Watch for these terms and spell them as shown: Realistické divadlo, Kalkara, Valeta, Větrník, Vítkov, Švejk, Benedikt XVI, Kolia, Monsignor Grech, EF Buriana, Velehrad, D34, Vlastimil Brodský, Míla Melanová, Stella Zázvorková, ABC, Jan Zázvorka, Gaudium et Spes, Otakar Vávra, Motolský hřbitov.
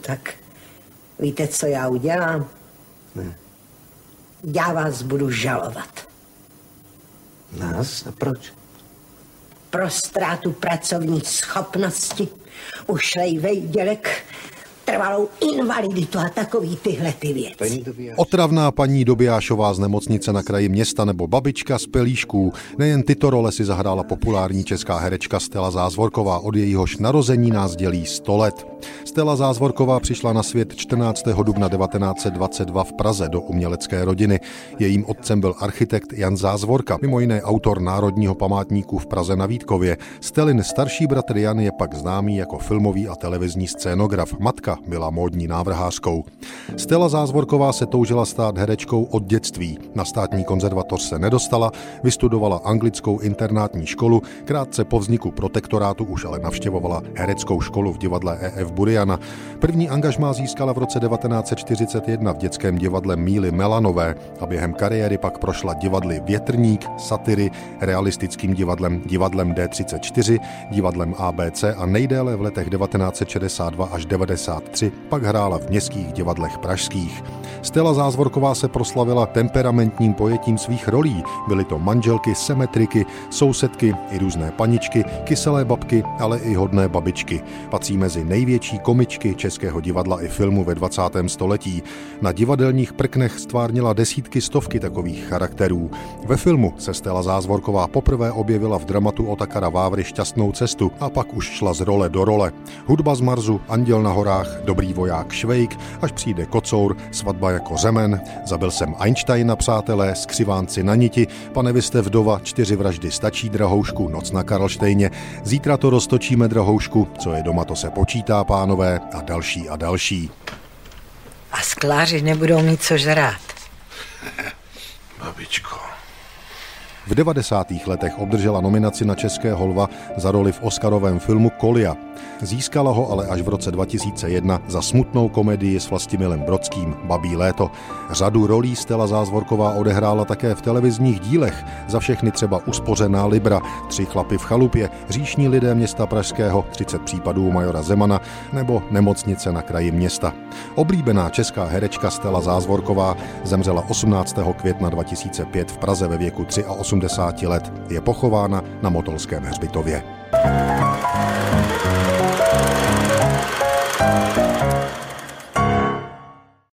Tak víte, co já udělám? Ne. Já vás budu žalovat. Nás? A proč? Pro ztrátu pracovní schopnosti, ušlej vejdělek, trvalou invaliditu a takový tyhle ty věci. Otravná paní Dobiášová z Nemocnice na kraji města nebo babička z Pelíšků. Nejen tyto role si zahrála populární česká herečka Stella Zázvorková. Od jejíhož narození nás dělí 100 let. Stella Zázvorková přišla na svět 14. dubna 1922 v Praze do umělecké rodiny. Jejím otcem byl architekt Jan Zázvorka, mimo jiné autor Národního památníku v Praze na Vítkově. Stellin starší bratr Jan je pak známý jako filmový a televizní scénograf. Matka byla módní návrhářkou. Stella Zázvorková se toužila stát herečkou od dětství. Na státní konzervatoř se nedostala, vystudovala anglickou internátní školu, krátce po vzniku protektorátu už ale navštěvovala hereckou školu v divadle EF Buriana. První angažmá získala v roce 1941 v dětském divadle Míly Melanové a během kariéry pak prošla divadly Větrník, Satyry, Realistickým divadlem, divadlem D34, divadlem ABC a nejdéle v letech 1962 až 90. Pak hrála v městských divadlech pražských. Stella Zázvorková se proslavila temperamentním pojetím svých rolí. Byly to manželky, semetriky, sousedky i různé paničky, kyselé babky, ale i hodné babičky. Patří mezi největší komičky českého divadla i filmu ve 20. století. Na divadelních prknech stvárnila desítky, stovky takových charakterů. Ve filmu se Stella Zázvorková poprvé objevila v dramatu Otakara Vávry Šťastnou cestu a pak už šla z role do role. Hudba z Marsu, Anděl na horách, Dobrý voják Švejk, Až přijde kocour, Svatba jako řemen, Zabil jsem Einsteina, Přátelé, Skřivánci na niti, Pane vy jste vdova, Čtyři vraždy stačí, Drahoušku, Noc na Karlštejně, Zítra to roztočíme, Drahoušku, Co je doma, to se počítá, pánové, a další a další. A skláři nebudou mít co žrát. Babičko. V 90. letech obdržela nominaci na Českého lva za roli v oscarovém filmu Kolia. Získala ho ale až v roce 2001 za smutnou komedii s Vlastimilem Brodským Babí léto. Řadu rolí Stella Zázvorková odehrála také v televizních dílech, za všechny třeba Uspořená libra, Tři chlapy v chalupě, Říšní lidé města pražského, 30 případů majora Zemana nebo Nemocnice na kraji města. Oblíbená česká herečka Stella Zázvorková zemřela 18. května 2005 v Praze ve věku 83 let. Je pochována na Motolském hřbitově.